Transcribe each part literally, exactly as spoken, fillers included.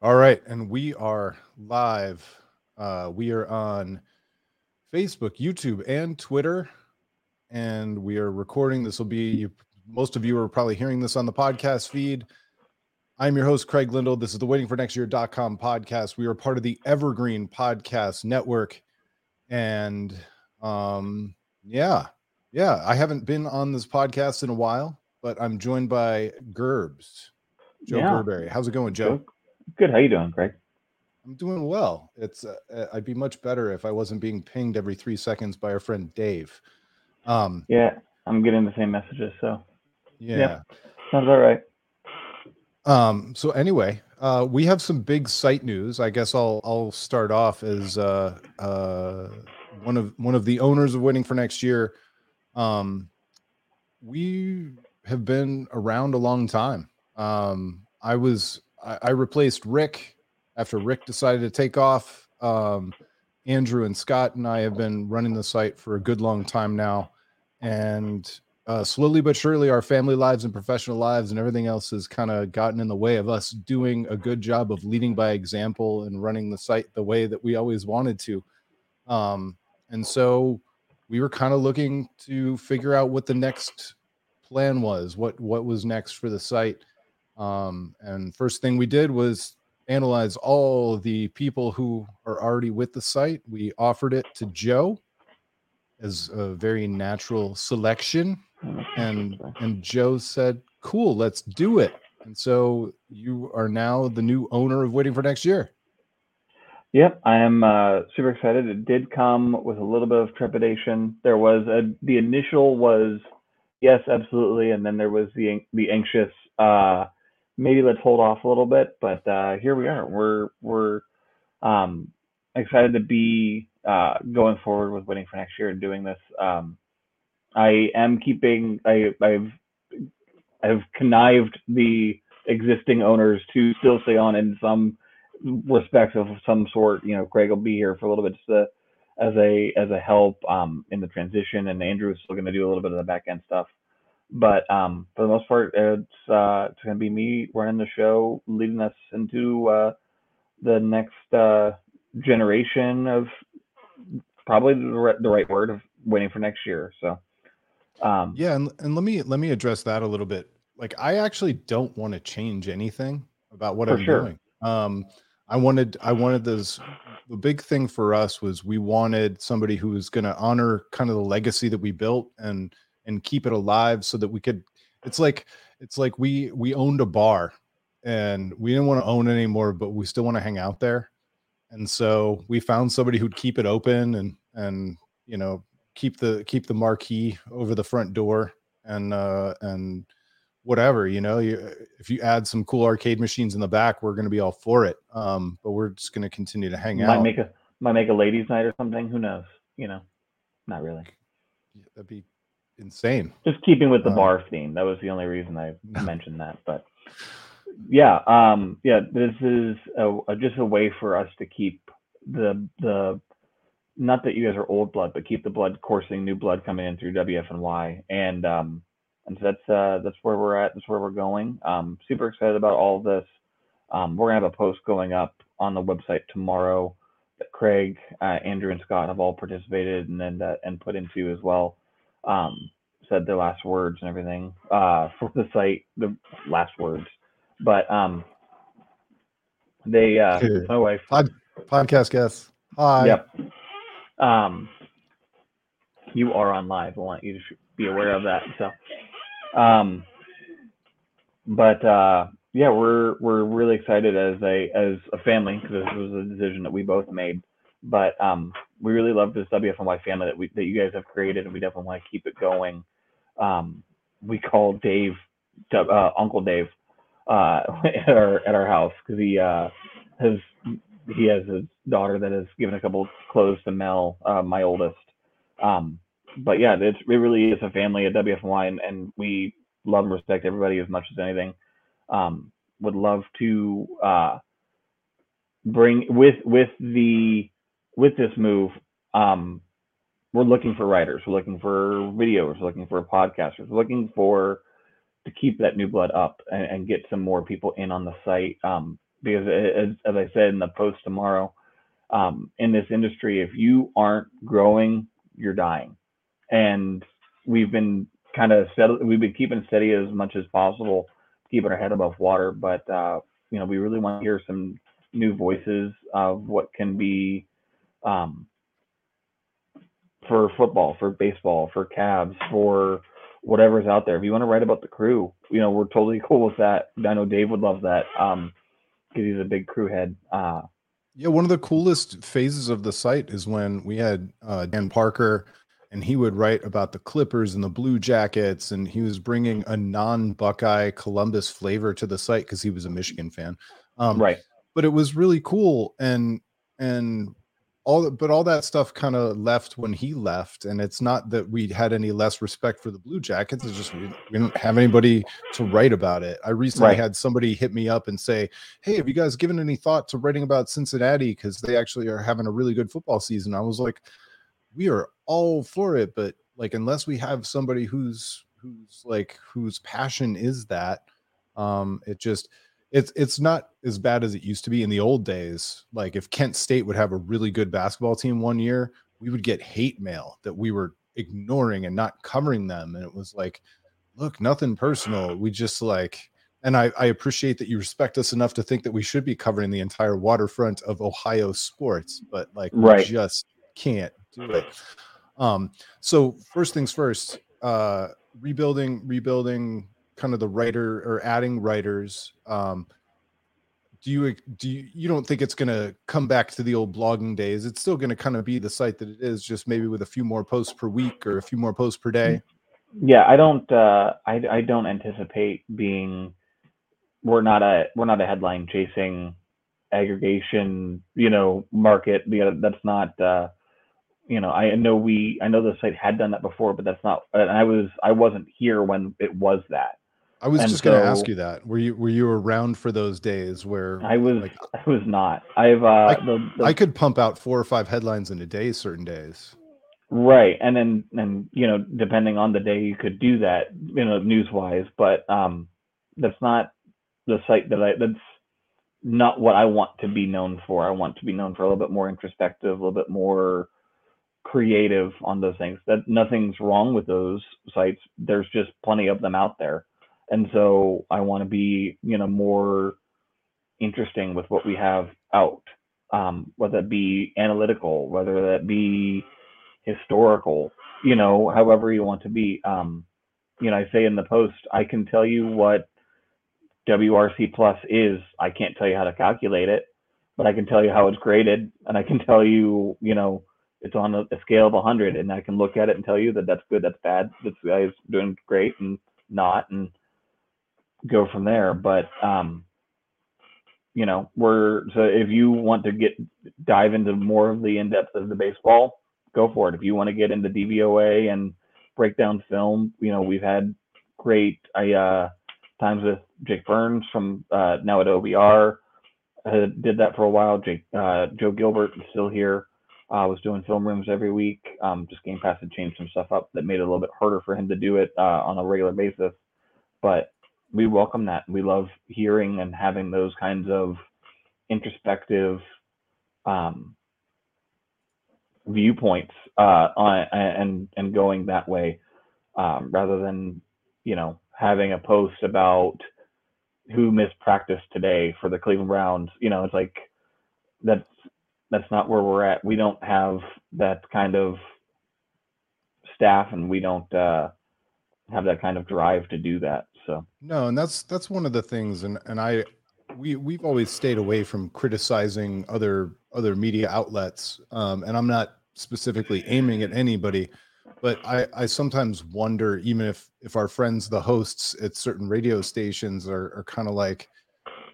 All right, and we are live. Uh, we are on Facebook, YouTube, and Twitter, and we are recording. This will be, most of you are probably hearing this on the podcast feed. I'm your host, Craig Lindell. This is the Waiting For Next Year dot com podcast. We are part of the Evergreen Podcast Network, and um, yeah, yeah, I haven't been on this podcast in a while, but I'm joined by Gerbs, Joe yeah. Gerberry. How's it going, Joe? Good. How you doing, Craig? I'm doing well. It's uh, I'd be much better if I wasn't being pinged every three seconds by our friend Dave. Um, yeah, I'm getting the same messages. So yeah, yeah sounds all right. Um, so anyway, uh, we have some big site news. I guess I'll I'll start off as uh, uh, one of one of the owners of Winning for Next Year. Um, we have been around a long time. Um, I was. I replaced Rick after Rick decided to take off. Um, Andrew and Scott and I have been running the site for a good long time now. And uh, slowly but surely, our family lives and professional lives and everything else has kind of gotten in the way of us doing a good job of leading by example and running the site the way that we always wanted to. Um, and so we were kind of looking to figure out what the next plan was, what, what was next for the site. Um, and first thing we did was analyze all the people who are already with the site. We offered it to Joe as a very natural selection, and and Joe said, "Cool, let's do it." And so you are now the new owner of Waiting for Next Year. Yep, I am uh, super excited. It did come with a little bit of trepidation. There was a the initial was yes, absolutely, and then there was the the anxious. Uh, Maybe let's hold off a little bit, but uh, here we are. We're we're um, excited to be uh, going forward with Winning for Next Year and doing this. Um, I am keeping. I, I've I've connived the existing owners to still stay on in some respects of some sort. You know, Craig will be here for a little bit just to, as a as a help um, in the transition, and Andrew is still going to do a little bit of the back end stuff. But um, for the most part, it's uh, it's going to be me running the show, leading us into uh, the next uh, generation of probably the, re- the right word of Waiting for Next Year. So um, yeah, and and let me let me address that a little bit. Like, I actually don't want to change anything about what I'm sure. doing. Um, I wanted I wanted those. The big thing for us was we wanted somebody who was going to honor kind of the legacy that we built and. and keep it alive so that we could, it's like, it's like we, we owned a bar and we didn't want to own it anymore, but we still want to hang out there. And so we found somebody who'd keep it open and, and, you know, keep the, keep the marquee over the front door and, uh, and whatever, you know, you, if you add some cool arcade machines in the back, we're going to be all for it. Um, but we're just going to continue to hang might out. Make a, might make a ladies' night or something. Who knows? You know, not really. That'd be, insane. Just keeping with the uh, bar theme. That was the only reason I mentioned that. But yeah, um, yeah, this is a, a, just a way for us to keep the the not that you guys are old blood, but keep the blood coursing, new blood coming in through W F N Y, and um, and so that's uh, that's where we're at. That's where we're going. Um, super excited about all of this. Um, we're gonna have a post going up on the website tomorrow that Craig, uh, Andrew, and Scott have all participated and then uh, and put into as well. Um, said their last words and everything uh, for the site, the last words. But um, they, uh, my wife. Pod, podcast guests. Hi. Yep. Um, you are on live. I want you to be aware of that. So, um, but uh, yeah, we're we're really excited as a as a family because this was a decision that we both made. But um, we really love this W F N Y family that we that you guys have created, and we definitely want to keep it going. Um, we call Dave uh, Uncle Dave uh, at our at our house because he uh, has he has his daughter that has given a couple clothes to Mel, uh, my oldest. Um, but yeah, it's, it really is a family at W F N Y, and, and we love and respect everybody as much as anything. Um, would love to uh, bring with with the With this move, um, we're looking for writers, we're looking for videos, we're looking for podcasters, we're looking for to keep that new blood up and, and get some more people in on the site. Um, because as, as I said in the post tomorrow, um, in this industry, if you aren't growing, you're dying. And we've been kind of settled, we've been keeping steady as much as possible, keeping our head above water. But, uh, you know, we really want to hear some new voices of what can be um, for football, for baseball, for Cavs, for whatever's out there. If you want to write about the Crew, you know, we're totally cool with that. I know Dave would love that because um, he's a big Crew head. Uh, yeah, one of the coolest phases of the site is when we had uh, Dan Parker, and he would write about the Clippers and the Blue Jackets, and he was bringing a non-Buckeye Columbus flavor to the site because he was a Michigan fan. Um, right. But it was really cool, and and all, but all that stuff kind of left when he left, and it's not that we had any less respect for the Blue Jackets. It's just we, we didn't have anybody to write about it. I recently right. had somebody hit me up and say, hey, have you guys given any thought to writing about Cincinnati? Because they actually are having a really good football season. I was like, we are all for it, but like unless we have somebody who's who's like whose passion is that, um, it just it's it's not as bad as it used to be in the old days. Like if Kent State would have a really good basketball team one year, we would get hate mail that we were ignoring and not covering them. And it was like, look, nothing personal. We just like, and I, I appreciate that you respect us enough to think that we should be covering the entire waterfront of Ohio sports, but like right. we just can't do it. Um, so first things first, uh, rebuilding, rebuilding kind of the writer or adding writers. Um, do you, do you, you don't think it's going to come back to the old blogging days? It's still going to kind of be the site that it is, just maybe with a few more posts per week or a few more posts per day. Yeah, I don't, uh, I, I don't anticipate being, we're not a, we're not a headline chasing aggregation, you know, market. Yeah, that's not, uh, you know, I know we, I know the site had done that before, but that's not, and I was, I wasn't here when it was that. I was and just so, going to ask you that. Were you, were you around for those days where I was, like, I was not, I've, uh, I, the, the, I could pump out four or five headlines in a day, certain days. Right. And then, and, you know, depending on the day you could do that, you know, news wise, but, um, that's not the site that I, that's not what I want to be known for. I want to be known for a little bit more introspective, a little bit more creative on those things. That nothing's wrong with those sites, there's just plenty of them out there, and so I want to be, you know, more interesting with what we have out, um whether that be analytical, whether that be historical, you know, however you want to be. Um you know, I say in the post, I can tell you what W R C plus is. I can't tell you how to calculate it, but I can tell you how it's graded, and I can tell you, you know, it's on a scale of one hundred, and I can look at it and tell you that that's good, that's bad, this guy's doing great and not, and go from there. But, um, you know, we're, so if you want to get, dive into more of the in-depth of the baseball, go for it. If you want to get into D V O A and break down film, you know, we've had great I, uh, times with Jake Burns from uh, now at O B R, uh, did that for a while. Jake, uh, Joe Gilbert is still here. I uh, was doing film rooms every week. Um, just Game Pass had changed some stuff up that made it a little bit harder for him to do it uh, on a regular basis. But we welcome that. We love hearing and having those kinds of introspective um, viewpoints uh, on, and and going that way, um, rather than, you know, having a post about who missed practice today for the Cleveland Browns. You know, it's like that's That's not where we're at. We don't have that kind of staff, and we don't uh, have that kind of drive to do that. So no, and that's that's one of the things. And and I, we we've always stayed away from criticizing other other media outlets. Um, and I'm not specifically aiming at anybody, but I I sometimes wonder, even if if our friends, the hosts at certain radio stations, are are kind of like,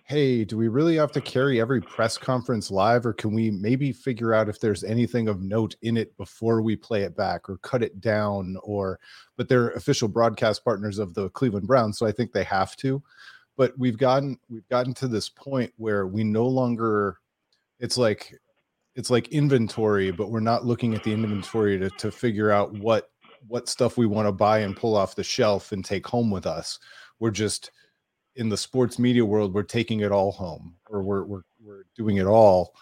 hey, do we really have to carry every press conference live, or can we maybe figure out if there's anything of note in it before we play it back or cut it down? Or, but they're official broadcast partners of the Cleveland Browns, so I think they have to. But we've gotten we've gotten to this point where we no longer, it's like it's like inventory, but we're not looking at the inventory to to figure out what what stuff we want to buy and pull off the shelf and take home with us. We're just in the sports media world, we're taking it all home, or we're we're we're doing it all.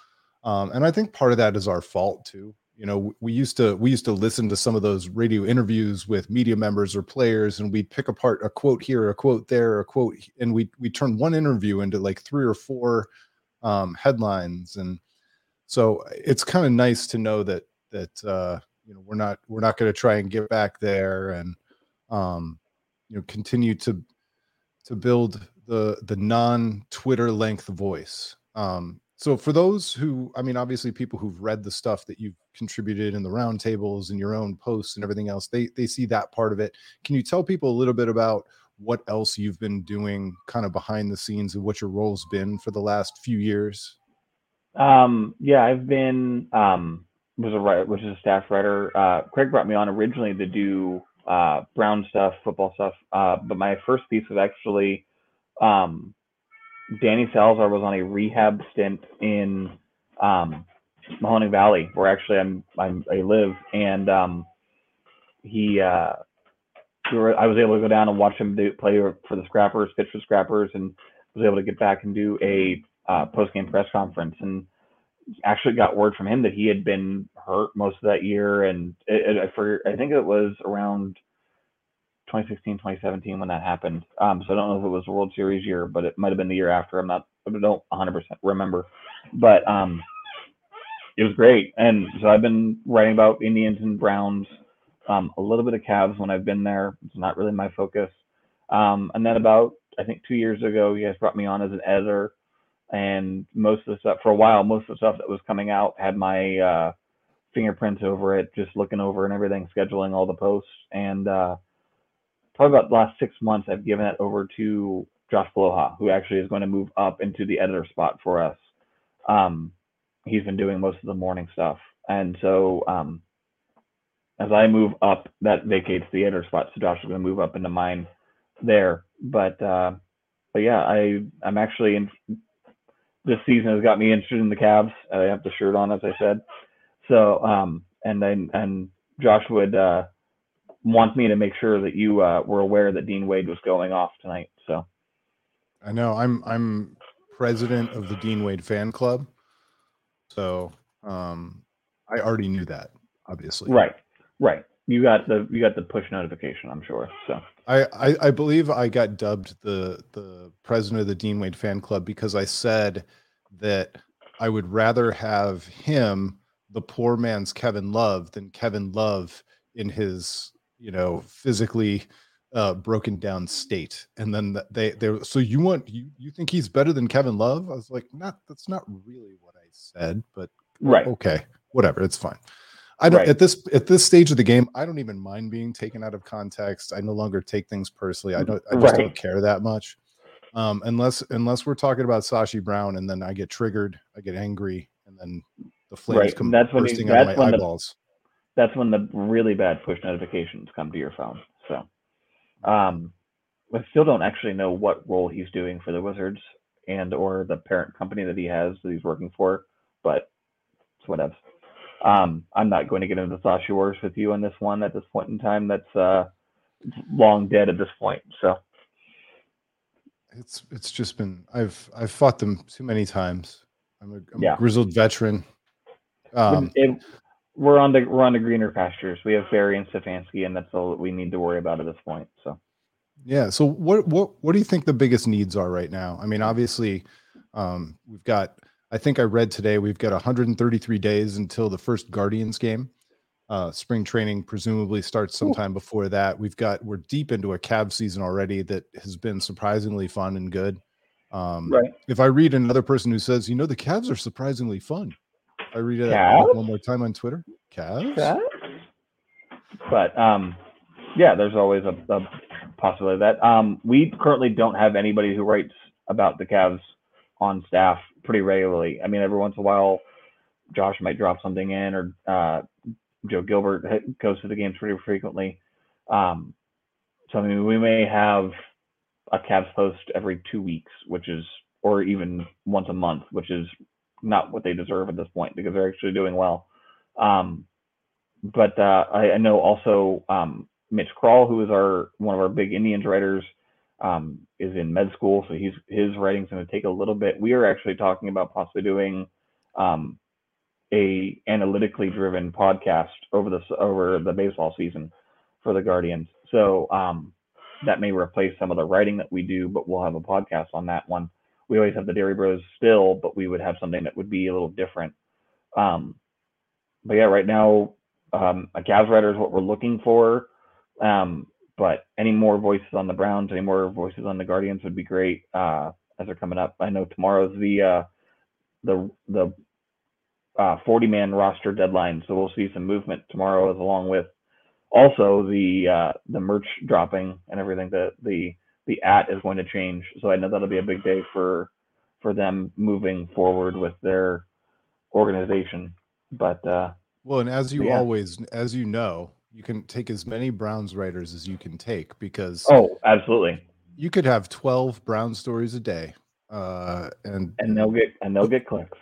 Um, and I think part of that is our fault too. You know, we used to we used to listen to some of those radio interviews with media members or players, and we'd pick apart a quote here, a quote there, a quote, and we we turn one interview into like three or four um, headlines. And so it's kind of nice to know that that uh, you know we're not we're not going to try and get back there, and um, you know continue to to build the the non-Twitter length voice. Um, So for those who, I mean, obviously people who've read the stuff that you've contributed in the roundtables and your own posts and everything else, they they see that part of it. Can you tell people a little bit about what else you've been doing kind of behind the scenes and what your role's been for the last few years? Um, yeah, I've been, um, was a writer, was a staff writer. Uh, Craig brought me on originally to do uh, Brown stuff, football stuff. Uh, but my first piece was actually, um, Danny Salazar was on a rehab stint in um, Mahoning Valley, where actually I'm, I'm I live, and um, he uh, we were, I was able to go down and watch him do, play for the Scrappers, pitch for Scrappers, and was able to get back and do a uh, post-game press conference, and actually got word from him that he had been hurt most of that year, and it, it, for I think it was around twenty sixteen, twenty seventeen when that happened. Um, so I don't know if it was the World Series year, but it might have been the year after. I'm not, I don't one hundred percent remember. But um, it was great. And so I've been writing about Indians and Browns, um, a little bit of Cavs when I've been there. It's not really my focus. Um, and then about, I think two years ago, you guys brought me on as an editor. And most of the stuff, for a while, most of the stuff that was coming out had my uh, fingerprints over it, just looking over and everything, scheduling all the posts. And uh, probably about the last six months, I've given it over to Josh Paloha, who actually is going to move up into the editor spot for us. Um, he's been doing most of the morning stuff. And so um, as I move up, that vacates the editor spot. So Josh is going to move up into mine there. But uh, but yeah, I, I'm actually in, this season has got me interested in the Cavs. I have the shirt on, as I said. So um, and then and Josh would uh, want me to make sure that you uh, were aware that Dean Wade was going off tonight. So I know I'm, I'm president of the Dean Wade fan club. So um, I already knew that, obviously. Right. Right. You got the, you got the push notification, I'm sure. So I, I, I believe I got dubbed the, the president of the Dean Wade fan club because I said that I would rather have him, the poor man's Kevin Love, than Kevin Love in his, you know, physically uh, broken down state. And then they, they were, so you want, you, you think he's better than Kevin Love? I was like, not, that's not really what I said, but right. Okay, whatever. It's fine. I don't, right. at this, at this stage of the game, I don't even mind being taken out of context. I no longer take things personally. I don't, I just right. don't care that much. Um, unless, unless we're talking about Sashi Brown, and then I get triggered, I get angry, and then the flames right. come that's bursting he, out of my eyeballs. The- That's when the really bad push notifications come to your phone. So um, I still don't actually know what role he's doing for the Wizards and or the parent company that he has that he's working for, but it's whatever. Um, I'm not going to get into the Sashi Wars with you on this one at this point in time. That's uh, long dead at this point. So it's it's just been I've I've fought them too many times. I'm a, I'm yeah. a grizzled veteran. Um, it, it, We're on the we're on the greener pastures. We have Ferry and Stefanski, and that's all that we need to worry about at this point. So, yeah. So, what what what do you think the biggest needs are right now? I mean, obviously, um, we've got. I think I read today we've got one hundred thirty-three days until the first Guardians game. Uh, spring training presumably starts sometime Ooh. before that. We've got we're deep into a Cavs season already that has been surprisingly fun and good. Um, right. If I read another person who says, you know, the Cavs are surprisingly fun. I read it one more time on Twitter. Cavs? Cavs? But um, yeah, there's always a, a possibility of that. Um, we currently don't have anybody who writes about the Cavs on staff pretty regularly. I mean, every once in a while, Josh might drop something in, or uh, Joe Gilbert goes to the games pretty frequently. Um, so I mean, we may have a Cavs post every two weeks, which is, or even once a month, which is not what they deserve at this point because they're actually doing well. Um, but uh, I, I know also um, Mitch Kroll, who is our one of our big Indians writers, um, is in med school, so he's his writing's going to take a little bit. We are actually talking about possibly doing um, a analytically driven podcast over the over the baseball season for the Guardians. So um, that may replace some of the writing that we do, but we'll have a podcast on that one. We always have the Dairy Bros still, but we would have something that would be a little different. Um, but yeah, right now, um, a Cavs writer is what we're looking for. Um, but any more voices on the Browns, any more voices on the Guardians would be great uh, as they're coming up. I know tomorrow's the uh, the the uh, forty-man roster deadline, so we'll see some movement tomorrow, as along with also the uh, the merch dropping and everything. The the the at is going to change, so I know that'll be a big day for for them moving forward with their organization. But uh, well, and as you yeah. always, as you know, you can take as many Browns writers as you can take, because oh, absolutely, you could have twelve Brown stories a day, uh, and and they'll get and they'll get clicks.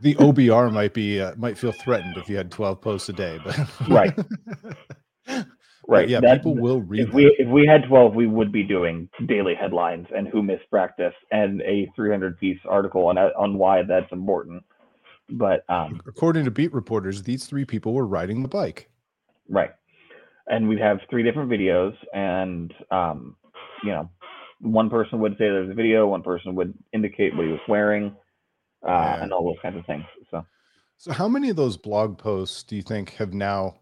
The O B R might be uh, might feel threatened if you had twelve posts a day, but right. Right. Yeah, that, people will read. If we, if we had twelve, we would be doing daily headlines and who missed practice and a three hundred piece article on on why that's important. But um, according to beat reporters, these three people were riding the bike. Right. And we'd have three different videos, and um, you know, one person would say there's a video, one person would indicate what he was wearing, uh, yeah. and all those kinds of things. So, so how many of those blog posts do you think have now?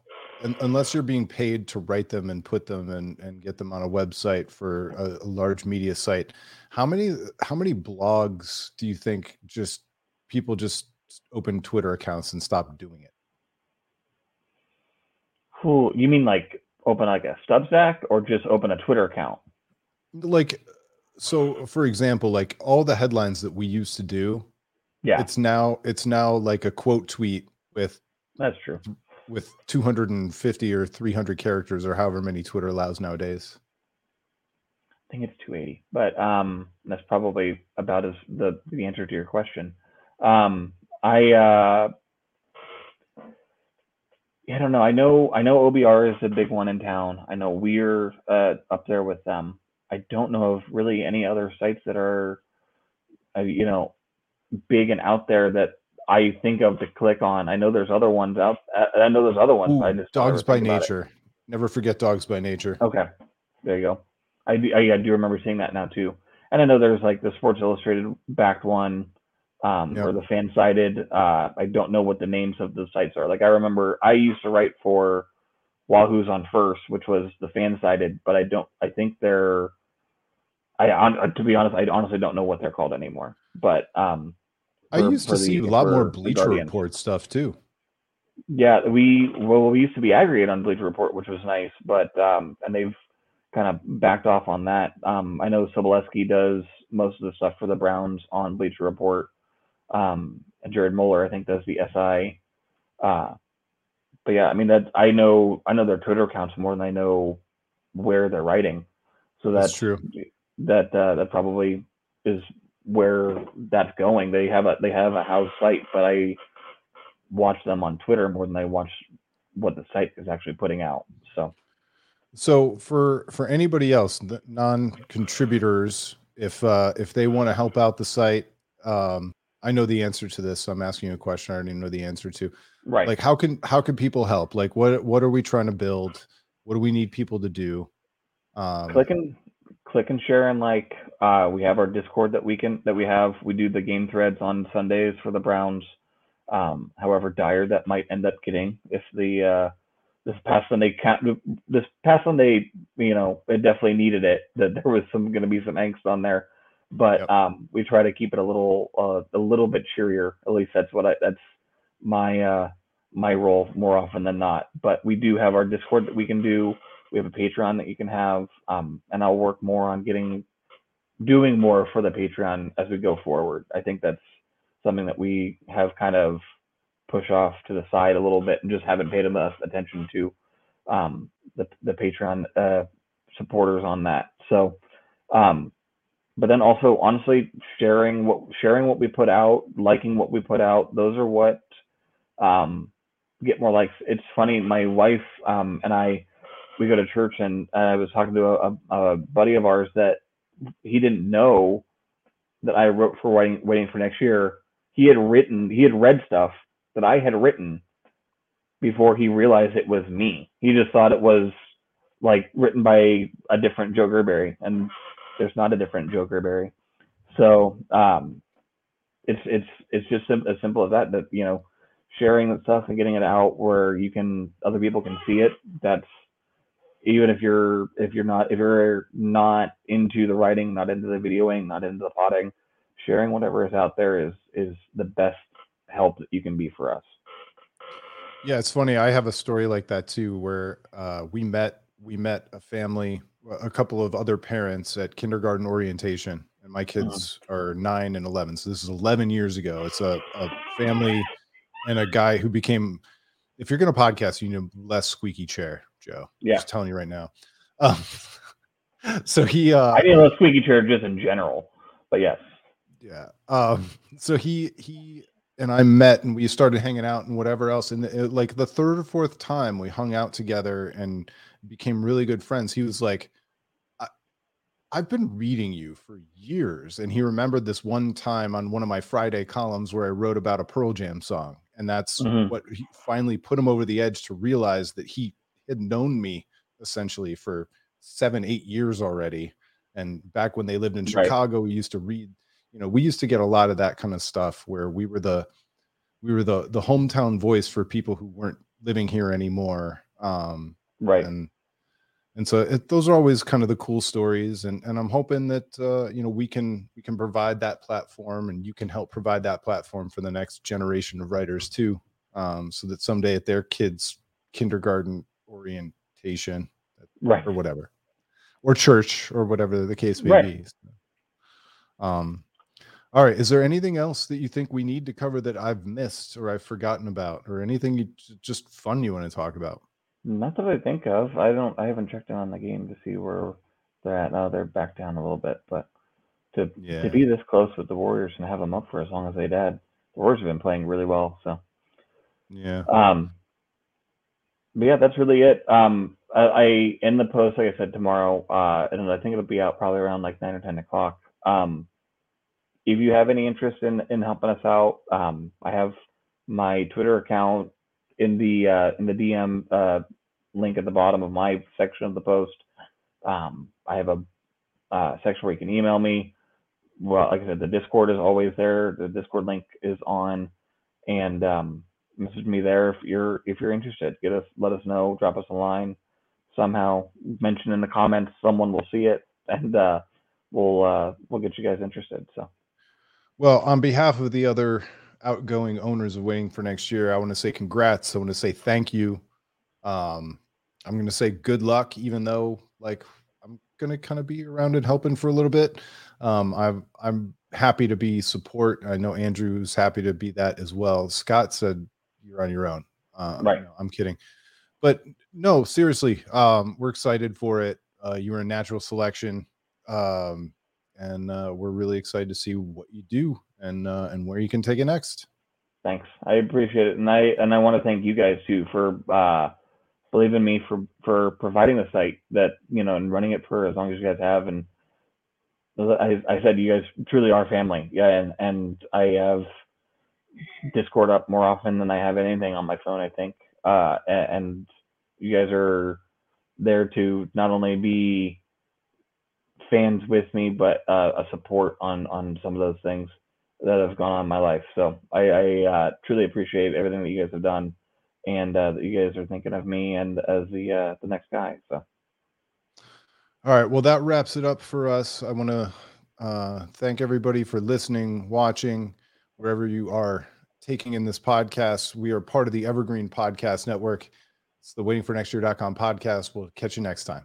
Unless you're being paid to write them and put them and, and get them on a website for a, a large media site, how many how many blogs do you think just people just open Twitter accounts and stop doing it? Cool. You mean like open like a Substack or just open a Twitter account? Like, so for example, like all the headlines that we used to do, yeah, it's now it's now like a quote tweet with that's true. with two hundred fifty or three hundred characters, or however many Twitter allows nowadays. I think it's two eighty, but um, that's probably about as the, the answer to your question. Um, I uh, I don't know. I know I know O B R is the big one in town. I know we're uh, up there with them. I don't know of really any other sites that are, uh, you know, big and out there that I think of to click on. I know there's other ones out. I know there's other ones. Ooh, I just Dogs by Nature. Never forget Dogs by Nature. Okay, there you go. I do, I, I do remember seeing that now too. And I know there's like the Sports Illustrated backed one, um, yep. or the fan sided. Uh, I don't know what the names of the sites are. Like I remember I used to write for Wahoo's on First, which was the fan sided, but I don't. I think they're. I on, to be honest, I honestly don't know what they're called anymore. But um. For, I used to see the, a lot more Bleacher Report stuff too. Yeah, we well we used to be aggregate on Bleacher Report, which was nice, but um, and they've kind of backed off on that. Um, I know Sobolewski does most of the stuff for the Browns on Bleacher Report. Um, and Jared Mueller, I think, does the S I. Uh, but yeah, I mean that I know I know their Twitter accounts more than I know where they're writing, so that's, that's true. That uh, that probably is where that's going. They have a they have a house site, but I watch them on Twitter more than I watch what the site is actually putting out. So, so for for anybody else, the non-contributors, if uh, if they want to help out the site, um, I know the answer to this. So I'm asking you a question I don't even know the answer to. Right? Like how can how can people help? Like what what are we trying to build? What do we need people to do? Um, click and click and share and like. Uh, we have our Discord that we can that we have. We do the game threads on Sundays for the Browns. Um, however dire that might end up getting, if the uh, this past Sunday this past Sunday, you know, it definitely needed it. That there was some going to be some angst on there, but yep. um, we try to keep it a little uh, a little bit cheerier. At least that's what I that's my uh, my role more often than not. But we do have our Discord that we can do. We have a Patreon that you can have, um, and I'll work more on getting. doing more for the Patreon as we go forward. I think that's something that we have kind of pushed off to the side a little bit and just haven't paid enough attention to um, the, the Patreon uh, supporters on that. So, um, but then also honestly sharing what, sharing what we put out, liking what we put out. Those are what um, get more likes. It's funny. My wife um, and I, we go to church, and I was talking to a, a buddy of ours that he didn't know that I wrote for waiting, waiting for next year. He had written, he had read stuff that I had written before he realized it was me. He just thought it was like written by a different Joe Gerberry, and there's not a different Joe Gerberry. So um, it's it's it's just sim- as simple as that. That you know, sharing that stuff and getting it out where you can, other people can see it. That's even if you're if you're not if you're not into the writing, not into the videoing, not into the potting, sharing whatever is out there is is the best help that you can be for us. Yeah, it's funny. I have a story like that too, where uh, we met we met a family, a couple of other parents at kindergarten orientation, and my kids uh-huh. are nine and eleven. So this is eleven years ago. It's a, a family and a guy who became, if you're going to podcast, you need a less squeaky chair, Joe. Yeah. Just telling you right now. Um, so he, uh, I need a less squeaky chair just in general, but yes. Yeah. Um, so he, he, and I met, and we started hanging out and whatever else. And it, like the third or fourth time we hung out together and became really good friends. He was like, I, I've been reading you for years. And he remembered this one time on one of my Friday columns where I wrote about a Pearl Jam song. And that's mm-hmm. what he finally put him over the edge to realize that he had known me essentially for seven, eight years already. And back when they lived in Chicago, right. we used to read, you know, we used to get a lot of that kind of stuff where we were the, we were the, the hometown voice for people who weren't living here anymore. Um, right. And, and so it, those are always kind of the cool stories. And, and I'm hoping that, uh, you know, we can, we can provide that platform, and you can help provide that platform for the next generation of writers too. Um, so that someday at their kids' kindergarten orientation right. or whatever, or church or whatever the case may right. be. So, um, all right. Is there anything else that you think we need to cover that I've missed or I've forgotten about, or anything you just fun you want to talk about? Not that I think of. I don't. I haven't checked in on the game to see where they're at. Oh, they're back down a little bit, but to yeah. to be this close with the Warriors and have them up for as long as they did, the Warriors have been playing really well. So yeah. Um. But yeah, that's really it. Um. I, I in the post, like I said, tomorrow. Uh. And I think it'll be out probably around like nine or ten o'clock. Um. If you have any interest in, in helping us out, um, I have my Twitter account in the uh, in the D M uh, link at the bottom of my section of the post. Um, I have a uh, section where you can email me. Well, like I said, the Discord is always there. The Discord link is on, and um, message me there if you're if you're interested. Get us, let us know, drop us a line somehow. Mention in the comments, someone will see it, and uh, we'll uh, we'll get you guys interested. So. Well, on behalf of the other outgoing owners of Waiting for Next Year, I want to say congrats. I want to say thank you. Um, I'm going to say good luck, even though like I'm going to kind of be around and helping for a little bit. Um, I'm I'm happy to be support. I know Andrew's happy to be that as well. Scott said you're on your own. Uh, right. No, I'm kidding. But no, seriously, um, we're excited for it. Uh, you were a natural selection. Um And uh, we're really excited to see what you do and uh, and where you can take it next. Thanks, I appreciate it, and I and I want to thank you guys too for uh, believing me for for providing the site that you know and running it for as long as you guys have. And I, I said you guys truly are family. Yeah, and and I have Discord up more often than I have anything on my phone, I think. Uh, and you guys are there to not only be fans with me, but uh, a support on on some of those things that have gone on in my life. So I, I uh, truly appreciate everything that you guys have done, and uh, that you guys are thinking of me and as the uh, the next guy. So, all right, well that wraps it up for us. I want to uh, thank everybody for listening, watching, wherever you are taking in this podcast. We are part of the Evergreen Podcast Network. It's the waiting for next year dot com podcast. We'll catch you next time.